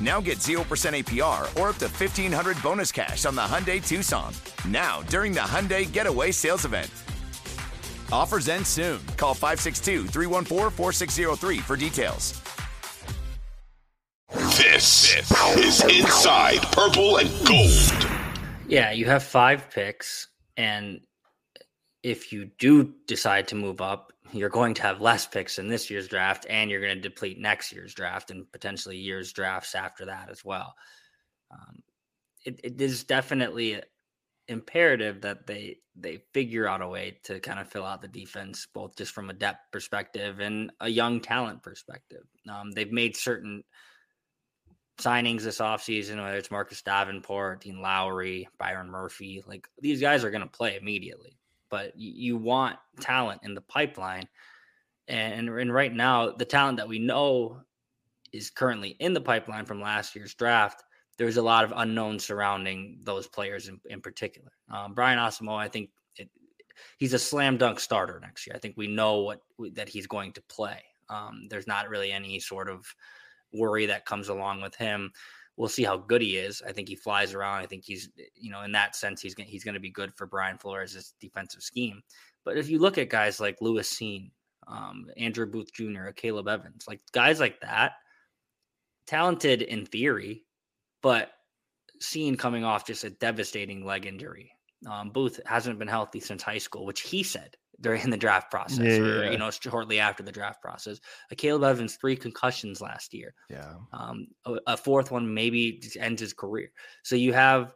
Now get 0% APR or up to $1,500 bonus cash on the Hyundai Tucson. Now, during the Hyundai Getaway Sales Event. Offers end soon. Call 562-314-4603 for details. This is Inside Purple and Gold. Yeah, you have 5 picks, and if you do decide to move up, you're going to have less picks in this year's draft, and you're going to deplete next year's draft and potentially year's drafts after that as well. It is definitely imperative that they figure out a way to kind of fill out the defense, both just from a depth perspective and a young talent perspective. They've made certain signings this offseason, whether it's Marcus Davenport, Dean Lowry, Byron Murphy. Like, these guys are going to play immediately. But you want talent in the pipeline. And right now, the talent that we know is currently in the pipeline from last year's draft, there's a lot of unknowns surrounding those players in particular. Brian Osimo, I think he's a slam dunk starter next year. I think we know that he's going to play. There's not really any sort of worry that comes along with him. We'll see how good he is. I think he flies around. I think he's, in that sense, he's going to be good for Brian Flores' defensive scheme. But if you look at guys like Lewis Cine, Andrew Booth Jr., Caleb Evans, like guys like that, talented in theory, but Cine coming off just a devastating leg injury. Booth hasn't been healthy since high school, which he said during the draft process, or shortly after the draft process. Caleb Evans, 3 concussions last year. Yeah, a 4th one maybe ends his career. So you have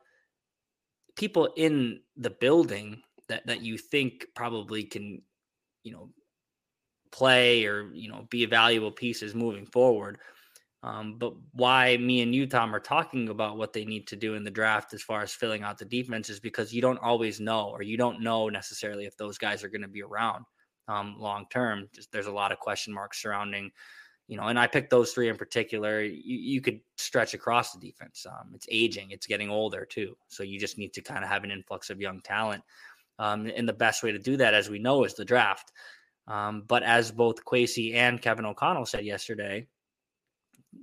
people in the building that you think probably can, play or be valuable pieces moving forward. But why me and you, Tom, are talking about what they need to do in the draft as far as filling out the defense is because you don't always know, or you don't know necessarily if those guys are going to be around long term. Just there's a lot of question marks surrounding, and I picked those 3 in particular. You could stretch across the defense. It's aging, it's getting older too. So you just need to kind of have an influx of young talent. And the best way to do that, as we know, is the draft. But as both Kwesi and Kevin O'Connell said yesterday,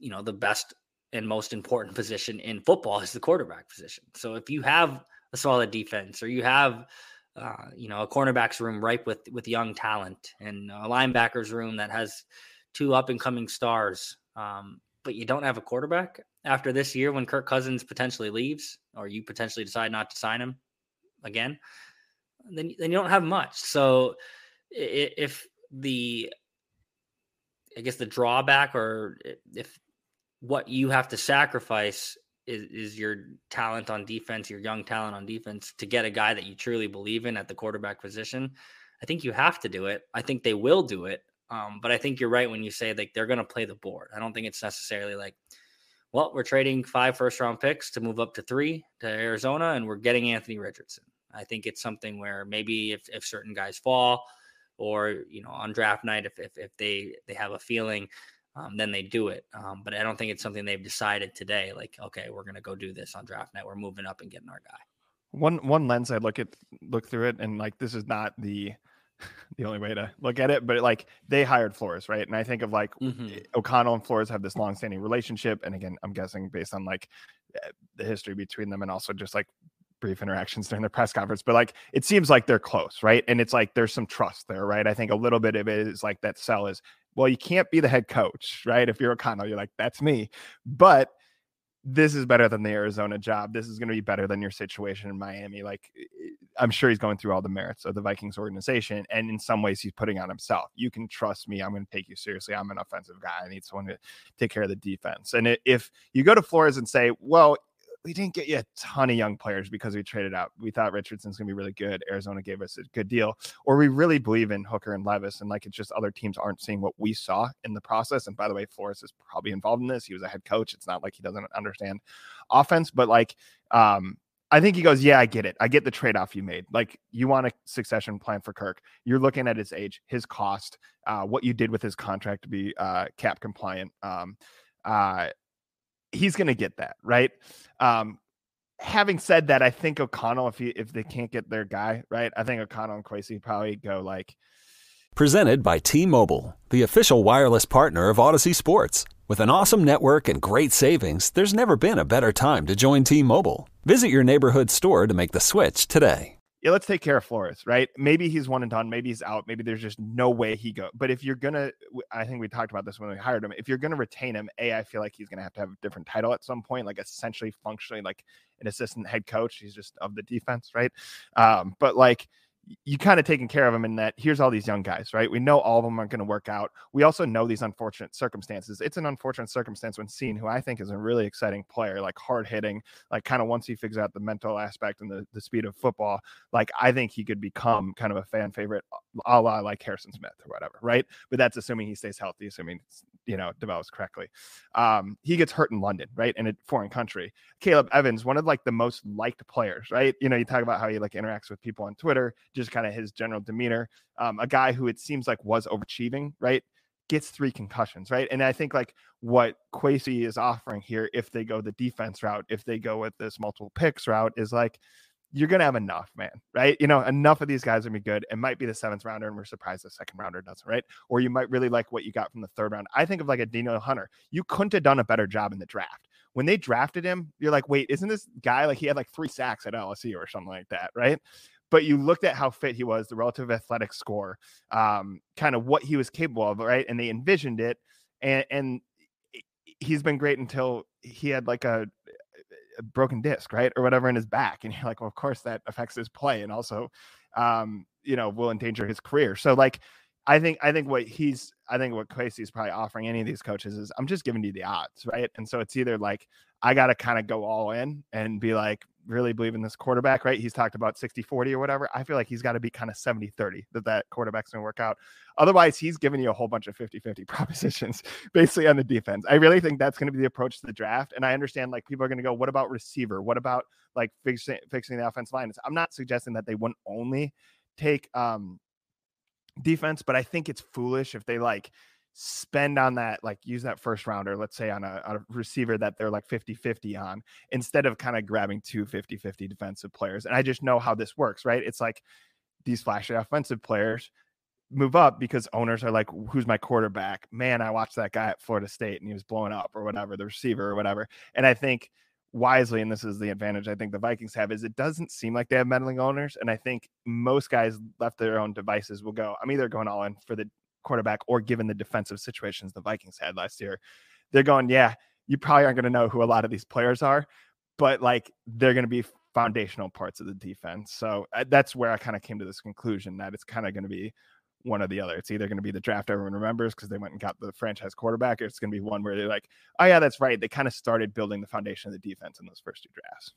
the best and most important position in football is the quarterback position. So if you have a solid defense, or you have, a cornerback's room ripe with young talent, and a linebacker's room that has 2 up and coming stars, but you don't have a quarterback after this year, when Kirk Cousins potentially leaves, or you potentially decide not to sign him again, then you don't have much. So the drawback, or if what you have to sacrifice is your talent on defense, your young talent on defense, to get a guy that you truly believe in at the quarterback position, I think you have to do it. I think they will do it. But I think you're right when you say, like, they're going to play the board. I don't think it's necessarily like, well, we're trading 5 first-round picks to move up to 3 to Arizona, and we're getting Anthony Richardson. I think it's something where maybe if certain guys fall or, you know, on draft night, if they have a feeling, then they do it. But I don't think it's something they've decided today. Like, okay, we're going to go do this on draft night. We're moving up and getting our guy. One lens I look through it, and like, this is not the only way to look at it, but like, they hired Flores, right? And I think of like O'Connell and Flores have this longstanding relationship. And again, I'm guessing based on like the history between them and also just like brief interactions during the press conference, but like, it seems like they're close, right? And it's like, there's some trust there, right? I think a little bit of it is like that sell is, well, you can't be the head coach, right? If you're O'Connell, you're like, that's me, but this is better than the Arizona job. This is going to be better than your situation in Miami. Like, I'm sure he's going through all the merits of the Vikings organization. And in some ways he's putting on himself. You can trust me. I'm going to take you seriously. I'm an offensive guy. I need someone to take care of the defense. And if you go to Flores and say, well, we didn't get you a ton of young players because we traded out. We thought Richardson's going to be really good. Arizona gave us a good deal, or we really believe in Hooker and Levis. And like, it's just other teams aren't seeing what we saw in the process. And by the way, Flores is probably involved in this. He was a head coach. It's not like he doesn't understand offense, but like, I think he goes, yeah, I get it. I get the trade-off you made. Like, you want a succession plan for Kirk. You're looking at his age, his cost, what you did with his contract to be cap compliant. He's going to get that, right? Having said that, I think O'Connell, if they can't get their guy, right, I think O'Connell and Kwesi probably go like. Presented by T-Mobile, the official wireless partner of Odyssey Sports. With an awesome network and great savings, there's never been a better time to join T-Mobile. Visit your neighborhood store to make the switch today. Yeah, let's take care of Flores, right? Maybe he's one and done. Maybe he's out. Maybe there's just no way he goes. But if you're going to, I think we talked about this when we hired him. If you're going to retain him, I feel like he's going to have a different title at some point, like essentially functionally like an assistant head coach. He's just of the defense, right? But like, you kind of taking care of them in that here's all these young guys, right? We know all of them aren't going to work out. We also know these unfortunate circumstances. It's an unfortunate circumstance when Cine, who I think is a really exciting player, like hard hitting, like kind of once he figures out the mental aspect and the speed of football, like I think he could become kind of a fan favorite, a la like Harrison Smith or whatever, right? But that's assuming he stays healthy, assuming, you know, develops correctly. He gets hurt in London, right? In a foreign country. Caleb Evans, one of like the most liked players, right? You know, you talk about how he like interacts with people on Twitter, just kind of his general demeanor, a guy who it seems like was overachieving, right? Gets 3 concussions, right? And I think like what Kwesi is offering here, if they go the defense route, if they go with this multiple picks route, is like, you're going to have enough, man, right? You know, enough of these guys are going to be good. It might be the 7th rounder and we're surprised the 2nd rounder doesn't, right? Or you might really like what you got from the 3rd round. I think of like a Daniel Hunter. You couldn't have done a better job in the draft. When they drafted him, you're like, wait, isn't this guy like he had like 3 sacks at LSU or something like that, right? But you looked at how fit he was, the relative athletic score, kind of what he was capable of, right? And they envisioned it, and he's been great until he had like a broken disc, right, or whatever in his back. And you're like, well, of course that affects his play and also, you know, will endanger his career. So like, I think what Kwesi's probably offering any of these coaches is, I'm just giving you the odds, right? And so it's either like, I got to kind of go all in and be like, really believe in this quarterback, right? He's talked about 60-40 or whatever. I feel like he's got to be kind of 70-30 that quarterback's going to work out. Otherwise, he's giving you a whole bunch of 50-50 propositions basically on the defense. I really think that's going to be the approach to the draft. And I understand like people are going to go, what about receiver? What about like fixing the offensive line? I'm not suggesting that they wouldn't only take defense, but I think it's foolish if they like spend on that, like use that first rounder, let's say on a receiver that they're like 50-50 on, instead of kind of grabbing 2 50-50 defensive players. And I just know how this works, right? It's like these flashy offensive players move up because owners are like, who's my quarterback? Man, I watched that guy at Florida State and he was blowing up or whatever, the receiver or whatever. And I think wisely, and this is the advantage I think the Vikings have, is it doesn't seem like they have meddling owners. And I think most guys left their own devices will go, I'm either going all in for the quarterback, or given the defensive situations the Vikings had last year, they're going, yeah, you probably aren't going to know who a lot of these players are, but like they're going to be foundational parts of the defense. So that's where I kind of came to this conclusion that it's kind of going to be one or the other. It's either going to be the draft everyone remembers because they went and got the franchise quarterback, or it's going to be one where they're like, oh yeah, that's right, they kind of started building the foundation of the defense in those first 2 drafts.